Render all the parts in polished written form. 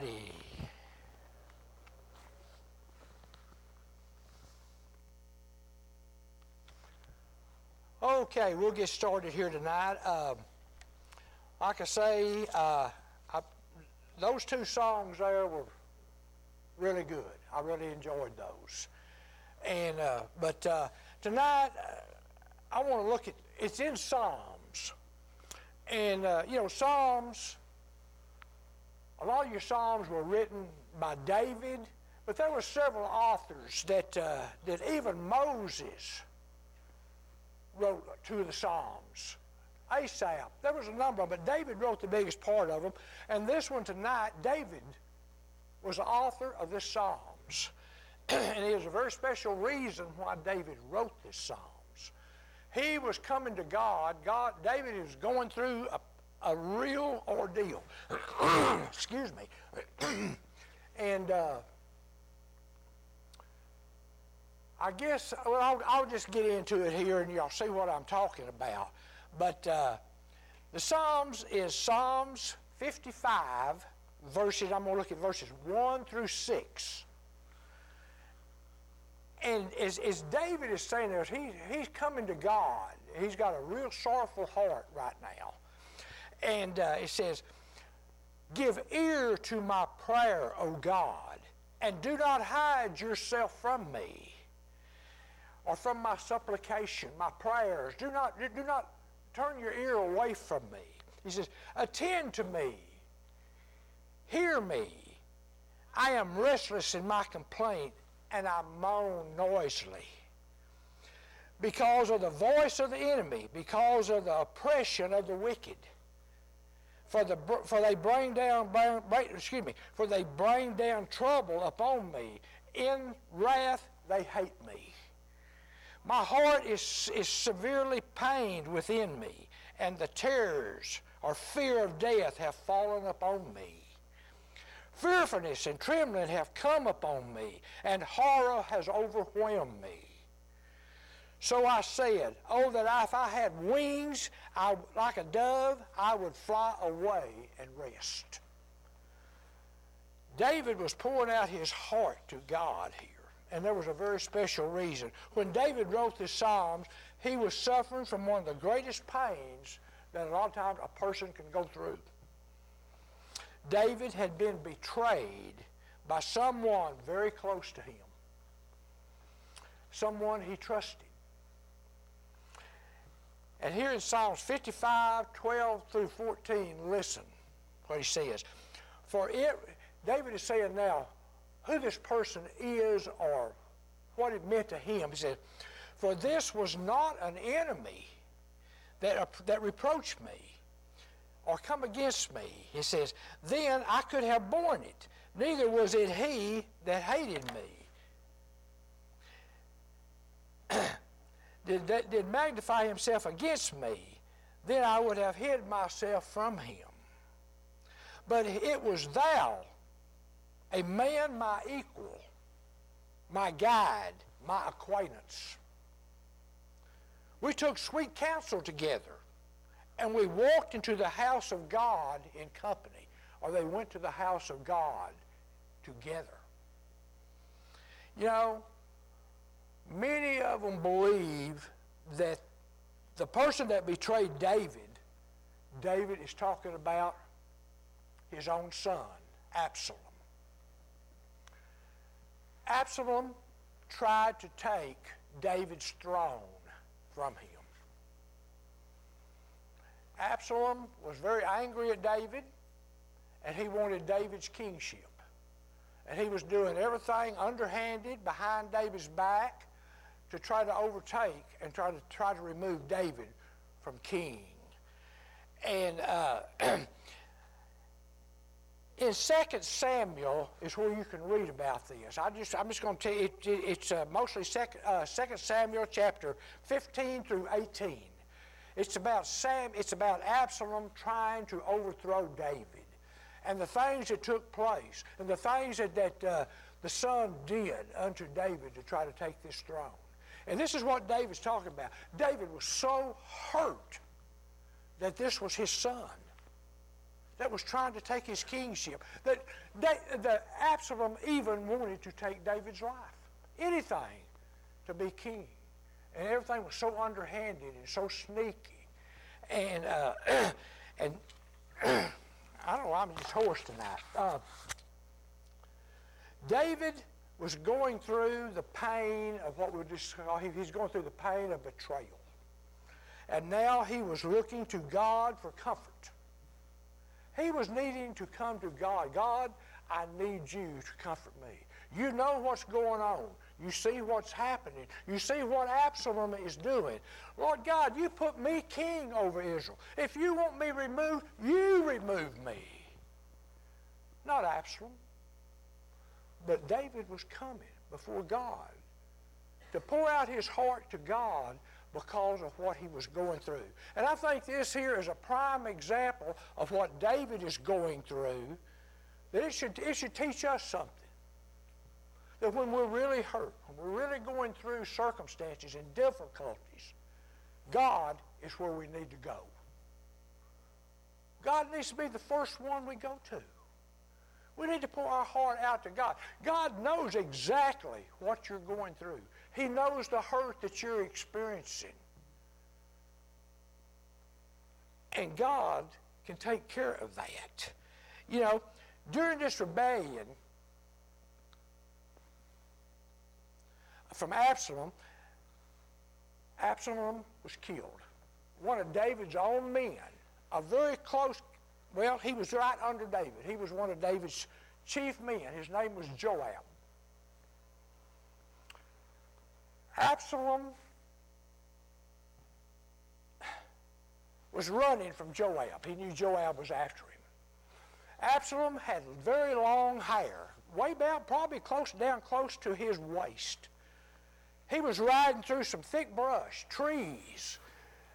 body. Okay, we'll get started here tonight. Like I say, those two songs there were really good. I really enjoyed those. And but tonight, I want to look at, it's in Psalms. And, you know, Psalms, a lot of your Psalms were written by David, but there were several authors that even Moses wrote two of the Psalms. Asaph, there was a number of them, but David wrote the biggest part of them. And this one tonight, David was the author of this Psalms. And there's a very special reason why David wrote this Psalms. He was coming to God. David is going through a real ordeal. Excuse me. And I guess, well, I'll just get into it here and y'all see what I'm talking about. But the Psalms is Psalms 55, verses, I'm going to look at verses 1 through 6. And as David is saying there, he's coming to God. He's got a real sorrowful heart right now. And it says, "Give ear to my prayer, O God, and do not hide yourself from me, or from my supplication, my prayers. Do not turn your ear away from me." He says, "Attend to me. Hear me. I am restless in my complaint, and I moan noisily. Because of the voice of the enemy, because of the oppression of the wicked. For they bring down trouble upon me. In wrath they hate me. My heart is severely pained within me, and the terrors or fear of death have fallen upon me. Fearfulness and trembling have come upon me, and horror has overwhelmed me. So I said, oh, that if I had wings, like a dove, I would fly away and rest." David was pouring out his heart to God here. And there was a very special reason. When David wrote the Psalms, he was suffering from one of the greatest pains that a lot of times a person can go through. David had been betrayed by someone very close to him, someone he trusted. And here in Psalms 55, 12 through 14, listen what he says. David is saying now, who this person is or what it meant to him. He said, "For this was not an enemy that reproached me or come against me." He says, "Then I could have borne it. Neither was it he that hated me, did magnify himself against me. Then I would have hid myself from him. But it was thou, a man my equal, my guide, my acquaintance. We took sweet counsel together, and we walked into the house of God in company." Or they went to the house of God together. You know, many of them believe that the person that betrayed David is talking about his own son, Absalom. Absalom tried to take David's throne from him. Absalom was very angry at David, and he wanted David's kingship. And he was doing everything underhanded, behind David's back, to try to overtake and try to remove David from king. And in 2 Samuel is where you can read about this. I'm just going to tell you, it's mostly 2 Samuel chapter 15 through 18. It's about Absalom trying to overthrow David, and the things that took place, and the things that the son did unto David to try to take this throne. And this is what David's talking about. David was so hurt that this was his son. that was trying to take his kingship. That Absalom even wanted to take David's life. Anything to be king. And everything was so underhanded and so sneaky. And I don't know, I'm just hoarse tonight. David was going through the pain of what we'll just call, he's going through the pain of betrayal. And now he was looking to God for comfort. He was needing to come to God. God, I need you to comfort me. You know what's going on. You see what's happening. You see what Absalom is doing. Lord God, you put me king over Israel. If you want me removed, you remove me. Not Absalom. But David was coming before God to pour out his heart to God because of what he was going through. And I think this here is a prime example of what David is going through, that it should teach us something. That when we're really hurt, when we're really going through circumstances and difficulties, God is where we need to go. God needs to be the first one we go to. We need to pour our heart out to God. God knows exactly what you're going through. He knows the hurt that you're experiencing. And God can take care of that. You know, during this rebellion from Absalom, Absalom was killed. One of David's own men, a very close Well, he was right under David. He was one of David's chief men. His name was Joab. Absalom was running from Joab. He knew Joab was after him. Absalom had very long hair, way down, probably close to his waist. He was riding through some thick brush, trees,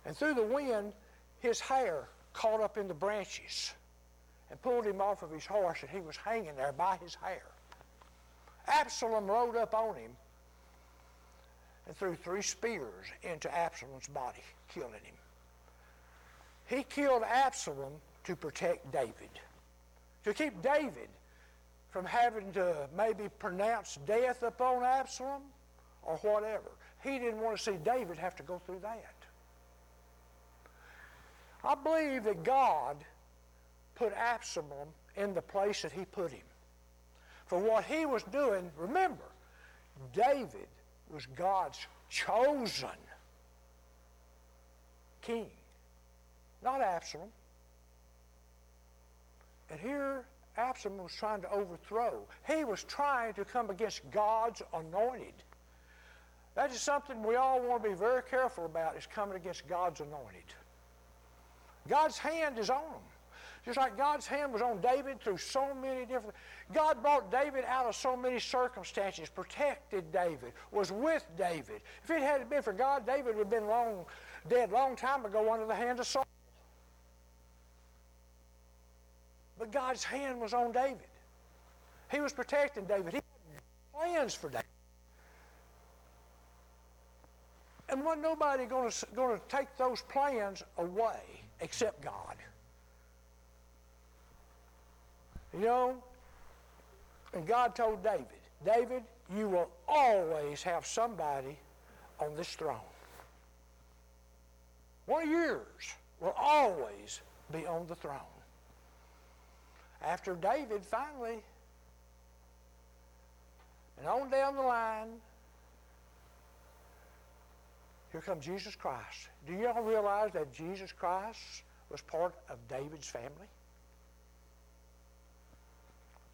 and through the wind, his hair caught up in the branches and pulled him off of his horse, and he was hanging there by his hair. Absalom rode up on him and threw 3 spears into Absalom's body, killing him. He killed Absalom to protect David, to keep David from having to maybe pronounce death upon Absalom or whatever. He didn't want to see David have to go through that. I believe that God put Absalom in the place that he put him. For what he was doing, remember, David was God's chosen king, not Absalom. And here Absalom was trying to overthrow. He was trying to come against God's anointed. That is something we all want to be very careful about, is coming against God's anointed. God's hand is on them. Just like God's hand was on David through so many different... God brought David out of so many circumstances, protected David, was with David. If it hadn't been for God, David would have been dead long time ago under the hand of Saul. But God's hand was on David. He was protecting David. He had plans for David. And wasn't nobody going to take those plans away except God. You know, and God told David, David, you will always have somebody on this throne. One of yours will always be on the throne. After David finally, and on down the line, here comes Jesus Christ. Do you all realize that Jesus Christ was part of David's family?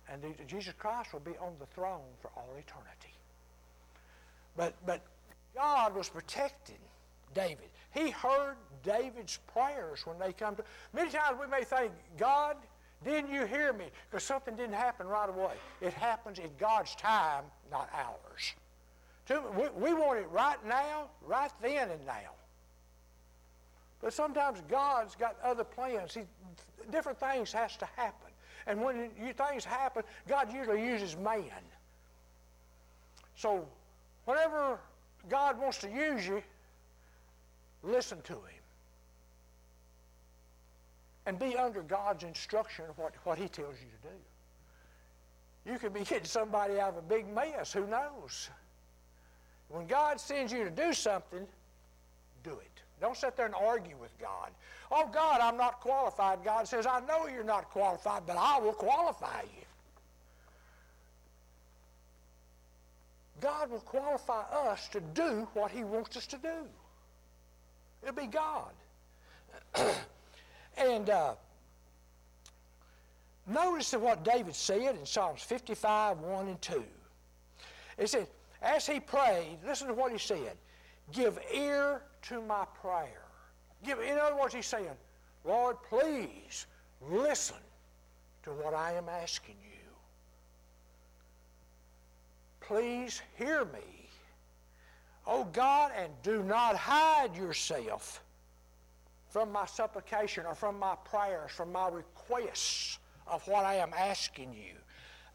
And Jesus Christ will be on the throne for all eternity. But God was protecting David. He heard David's prayers when they come to... Many times we may think, God, didn't you hear me? Because something didn't happen right away. It happens in God's time, not ours. We want it right now, right then and now. But sometimes God's got other plans. Different things has to happen. And when things happen, God usually uses man. So whenever God wants to use you, listen to him. and be under God's instruction of what he tells you to do. You could be getting somebody out of a big mess. Who knows? When God sends you to do something, do it. Don't sit there and argue with God. Oh, God, I'm not qualified. God says, I know you're not qualified, but I will qualify you. God will qualify us to do what he wants us to do. It'll be God. And notice what David said in Psalms 55, 1 and 2. It said, as he prayed, listen to what he said, give ear to my prayer. In other words, he's saying, Lord, please listen to what I am asking you. Please hear me, O God, and do not hide yourself from my supplication or from my prayers, from my requests of what I am asking you.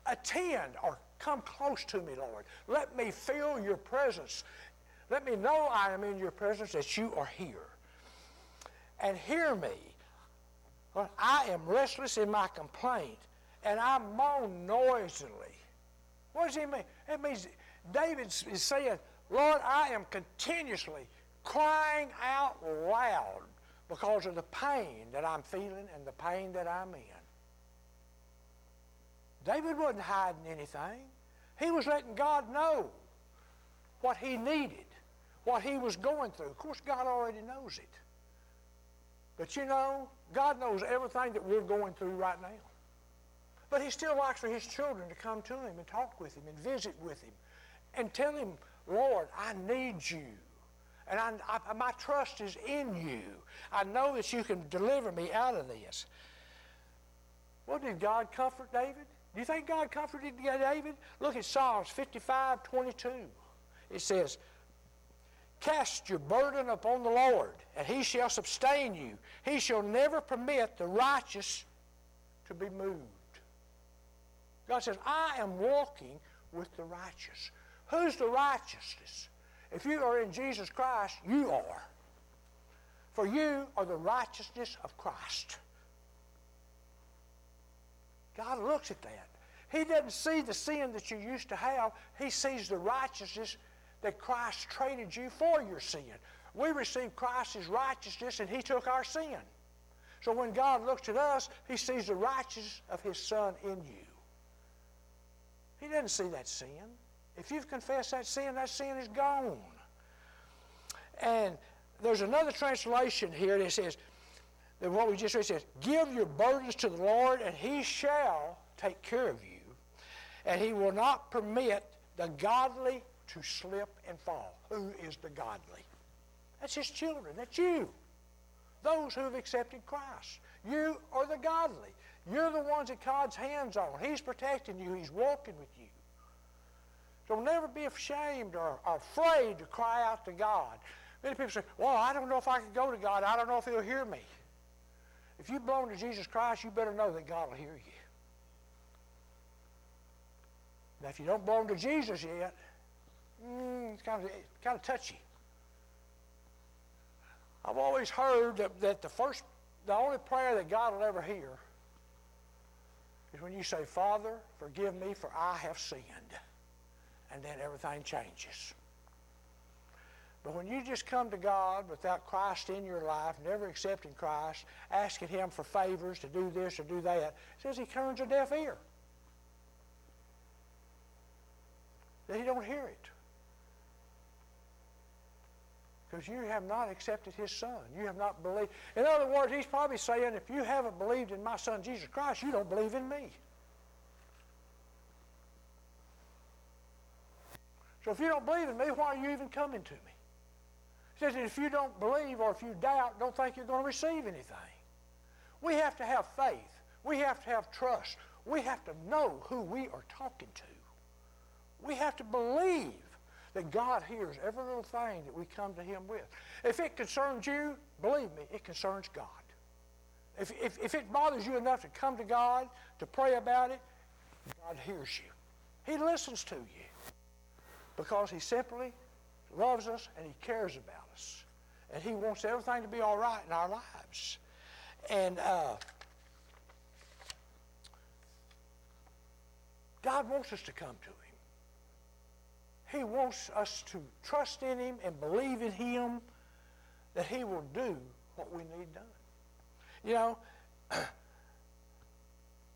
Attend or come close to me, Lord. Let me feel your presence. Let me know I am in your presence, that you are here. And hear me. Lord, I am restless in my complaint, and I moan noisily. What does he mean? It means David is saying, Lord, I am continuously crying out loud because of the pain that I'm feeling and the pain that I'm in. David wasn't hiding anything. He was letting God know what he needed, what he was going through. Of course, God already knows it. But you know, God knows everything that we're going through right now. But he still likes for his children to come to him and talk with him and visit with him and tell him, Lord, I need you. And I my trust is in you. I know that you can deliver me out of this. Well, did God comfort David? Do you think God comforted David? Look at Psalms 55, 22. It says, cast your burden upon the Lord, and he shall sustain you. He shall never permit the righteous to be moved. God says, I am walking with the righteous. Who's the righteousness? If you are in Jesus Christ, you are. For you are the righteousness of Christ. God looks at that. He doesn't see the sin that you used to have. He sees the righteousness that Christ traded you for your sin. We received Christ's righteousness, and he took our sin. So when God looks at us, he sees the righteousness of his Son in you. He doesn't see that sin. If you've confessed that sin is gone. And there's another translation here that says, that what we just read says, give your burdens to the Lord, and he shall take care of you, and he will not permit the godly to slip and fall. Who is the godly? That's his children. That's you. Those who have accepted Christ. You are the godly. You're the ones that God's hands on. He's protecting you. He's walking with you. So never be ashamed or afraid to cry out to God. Many people say, well, I don't know if I can go to God. I don't know if he'll hear me. If you belong to Jesus Christ, you better know that God will hear you. Now, if you don't belong to Jesus yet, it's kind of touchy. I've always heard that the only prayer that God will ever hear is when you say, Father, forgive me, for I have sinned. And then everything changes. But when you just come to God without Christ in your life, never accepting Christ, asking him for favors to do this or do that, it says he turns a deaf ear. That he don't hear it. Because you have not accepted his Son. You have not believed. In other words, he's probably saying, if you haven't believed in my Son Jesus Christ, you don't believe in me. So if you don't believe in me, why are you even coming to me? He says, if you don't believe or if you doubt, don't think you're going to receive anything. We have to have faith. We have to have trust. We have to know who we are talking to. We have to believe that God hears every little thing that we come to him with. If it concerns you, believe me, it concerns God. If it bothers you enough to come to God, to pray about it, God hears you. He listens to you because he simply loves us and he cares about us. And he wants everything to be all right in our lives. And God wants us to come to Him. He wants us to trust in Him and believe in Him that He will do what we need done. You know,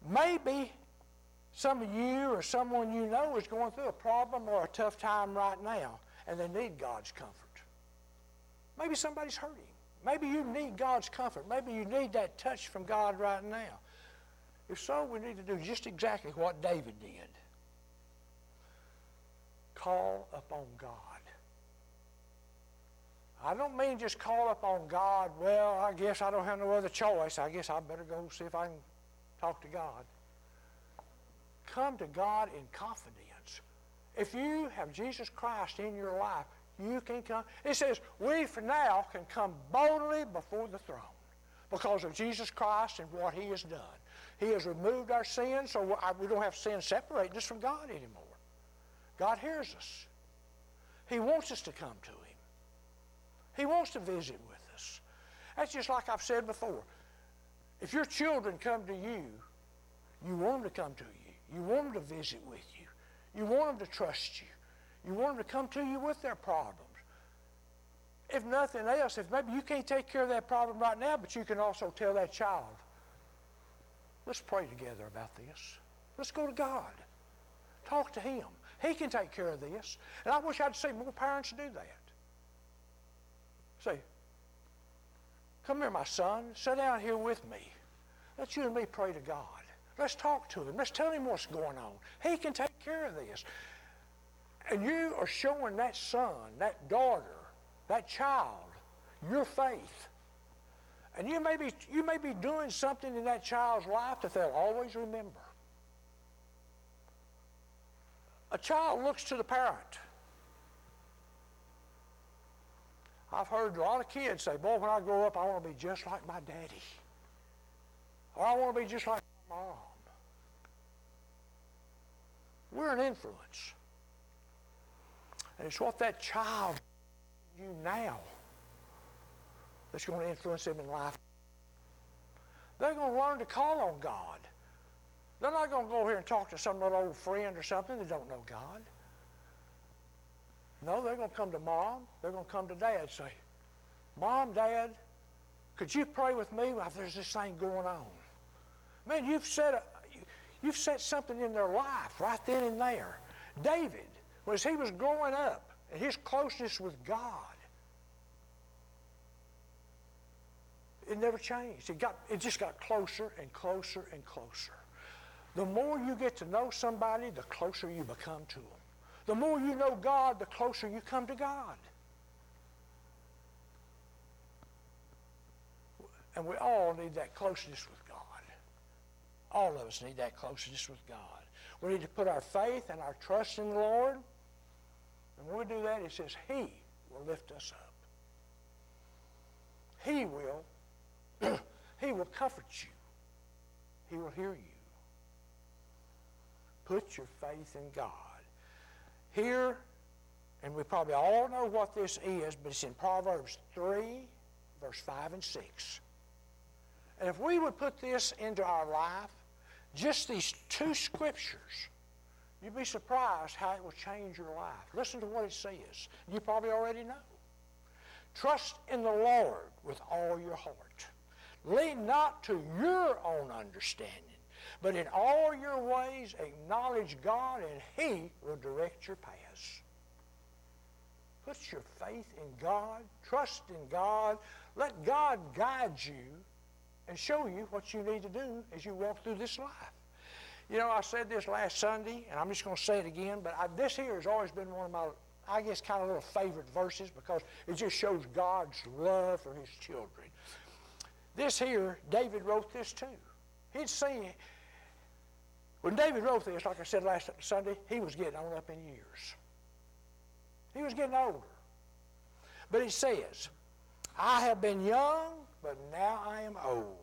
maybe some of you or someone you know is going through a problem or a tough time right now, and they need God's comfort. Maybe somebody's hurting. Maybe you need God's comfort. Maybe you need that touch from God right now. If so, we need to do just exactly what David did. Call upon God. I don't mean just call upon God, well, I guess I don't have no other choice. I guess I better go see if I can talk to God. Come to God in confidence. If you have Jesus Christ in your life, you can come. It says, we for now can come boldly before the throne because of Jesus Christ and what He has done. He has removed our sins, so we don't have sin separating us from God anymore. God hears us. He wants us to come to Him. He wants to visit with us. That's just like I've said before. If your children come to you, you want them to come to you. You want them to visit with you. You want them to trust you. You want them to come to you with their problems. If nothing else, if maybe you can't take care of that problem right now, but you can also tell that child, let's pray together about this. Let's go to God. Talk to Him. He can take care of this. And I wish I'd see more parents do that. Say, come here, my son. Sit down here with me. Let you and me pray to God. Let's talk to Him. Let's tell Him what's going on. He can take care of this. And you are showing that son, that daughter, that child, your faith. And you may be doing something in that child's life that they'll always remember. A child looks to the parent. I've heard a lot of kids say, boy, when I grow up, I want to be just like my daddy. Or I want to be just like my mom. We're an influence. And it's what that child you now that's going to influence them in life. They're going to learn to call on God. They're not going to go here and talk to some little old friend or something that don't know God. No, they're going to come to Mom. They're going to come to Dad and say, Mom, Dad, could you pray with me if there's this thing going on? Man, you've set something in their life right then and there. David, as he was growing up, and his closeness with God, it never changed. It just got closer and closer and closer. The more you get to know somebody, the closer you become to them. The more you know God, the closer you come to God. And we all need that closeness with God. All of us need that closeness with God. We need to put our faith and our trust in the Lord. And when we do that, it says He will lift us up. He will comfort you. He will hear you. Put your faith in God. Here, and we probably all know what this is, but it's in Proverbs 3, verse 5 and 6. And if we would put this into our life, just these two scriptures, you'd be surprised how it will change your life. Listen to what it says. You probably already know. Trust in the Lord with all your heart. Lean not to your own understanding, but in all your ways acknowledge God, and He will direct your paths. Put your faith in God. Trust in God. Let God guide you and show you what you need to do as you walk through this life. You know, I said this last Sunday, and I'm just going to say it again, but this here has always been one of my, I guess, kind of little favorite verses because it just shows God's love for His children. This here, David wrote this too. He'd seen, when David wrote this, like I said last Sunday, he was getting on up in years. He was getting older. But he says, I have been young, but now I am old.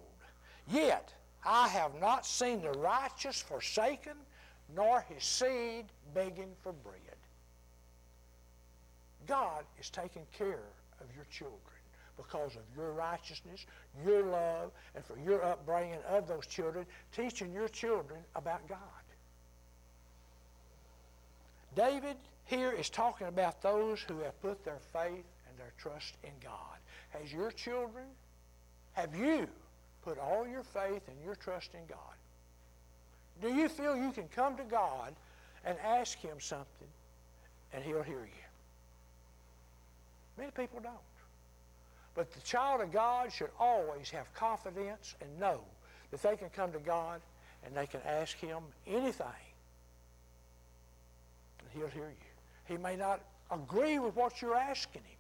Yet I have not seen the righteous forsaken, nor his seed begging for bread. God is taking care of your children. because of your righteousness, your love, and for your upbringing of those children, teaching your children about God. David here is talking about those who have put their faith and their trust in God. As your children, have you put all your faith and your trust in God? Do you feel you can come to God and ask Him something and He'll hear you? Many people don't. But the child of God should always have confidence and know that they can come to God and they can ask Him anything. He'll hear you. He may not agree with what you're asking Him.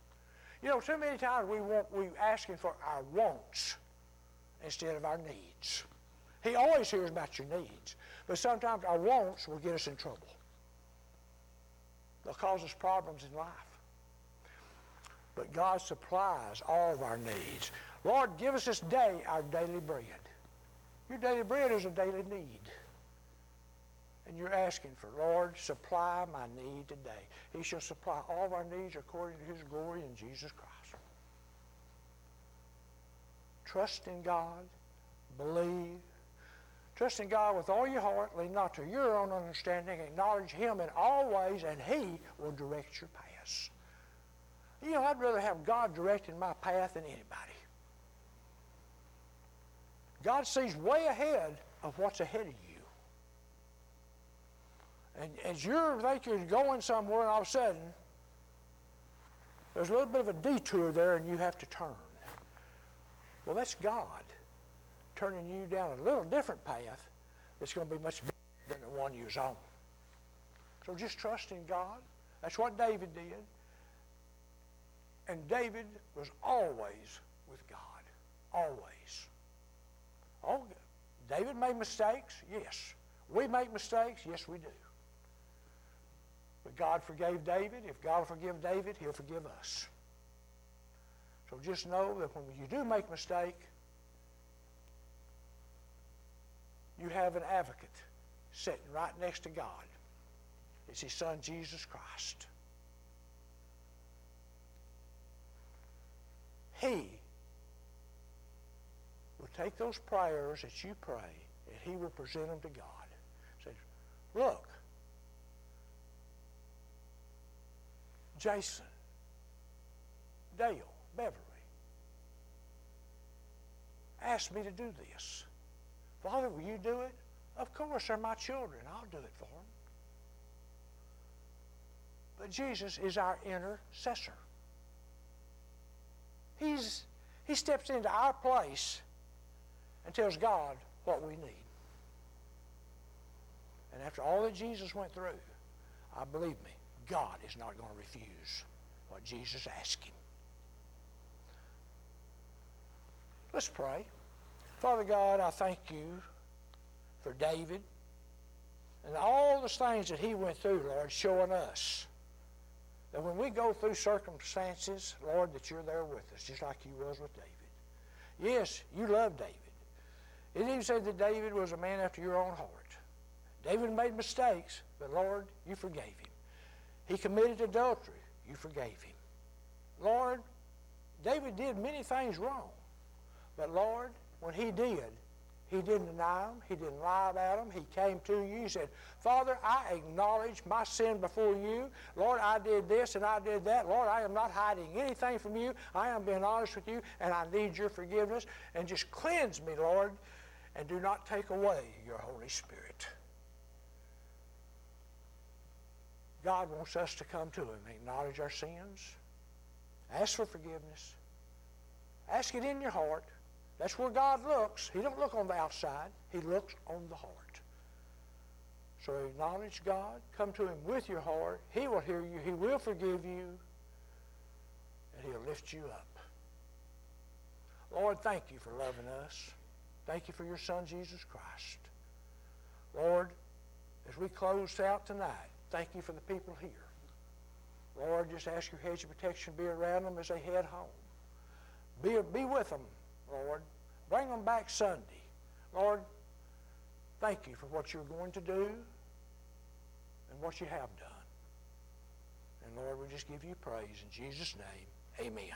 You know, so many times we ask Him for our wants instead of our needs. He always hears about your needs. But sometimes our wants will get us in trouble. They'll cause us problems in life. But God supplies all of our needs. Lord, give us this day our daily bread. Your daily bread is a daily need. And you're asking for, Lord, supply my need today. He shall supply all of our needs according to His glory in Jesus Christ. Trust in God. Believe. Trust in God with all your heart. Lean not to your own understanding. Acknowledge Him in all ways, and He will direct your paths. You know, I'd rather have God directing my path than anybody. God sees way ahead of what's ahead of you. And as you think you're going somewhere, and all of a sudden, there's a little bit of a detour there, and you have to turn. Well, that's God turning you down a little different path that's going to be much better than the one you was on. So just trust in God. That's what David did. And David was always with God. Always. Oh, David made mistakes? Yes. We make mistakes? Yes, we do. But God forgave David. If God will forgive David, He'll forgive us. So just know that when you do make a mistake, you have an advocate sitting right next to God. It's His Son, Jesus Christ. He will take those prayers that you pray, and He will present them to God. Say, look, Jason, Dale, Beverly asked me to do this. Father, will you do it? Of course, they're my children. I'll do it for them. But Jesus is our intercessor. He steps into our place and tells God what we need. And after all that Jesus went through, I believe me, God is not going to refuse what Jesus asked Him. Let's pray. Father God, I thank You for David and all the things that he went through, Lord, showing us that when we go through circumstances, Lord, that You're there with us, just like You was with David. Yes, You love David. It even said that David was a man after Your own heart. David made mistakes, but Lord, You forgave him. He committed adultery. You forgave him. Lord, David did many things wrong. But Lord, when he did, he didn't deny them. He didn't lie about them. He came to You. He said, Father, I acknowledge my sin before You. Lord, I did this and I did that. Lord, I am not hiding anything from You. I am being honest with You, and I need Your forgiveness. And just cleanse me, Lord, and do not take away Your Holy Spirit. God wants us to come to Him, acknowledge our sins, ask for forgiveness, ask it in your heart. That's where God looks. He don't look on the outside. He looks on the heart. So acknowledge God. Come to Him with your heart. He will hear you. He will forgive you. And He'll lift you up. Lord, thank You for loving us. Thank You for Your Son, Jesus Christ. Lord, as we close out tonight, thank You for the people here. Lord, just ask Your hedge of protection be around them as they head home. Be with them, Lord. Bring them back Sunday. Lord, thank You for what You're going to do and what You have done. And Lord, we just give You praise in Jesus' name. Amen.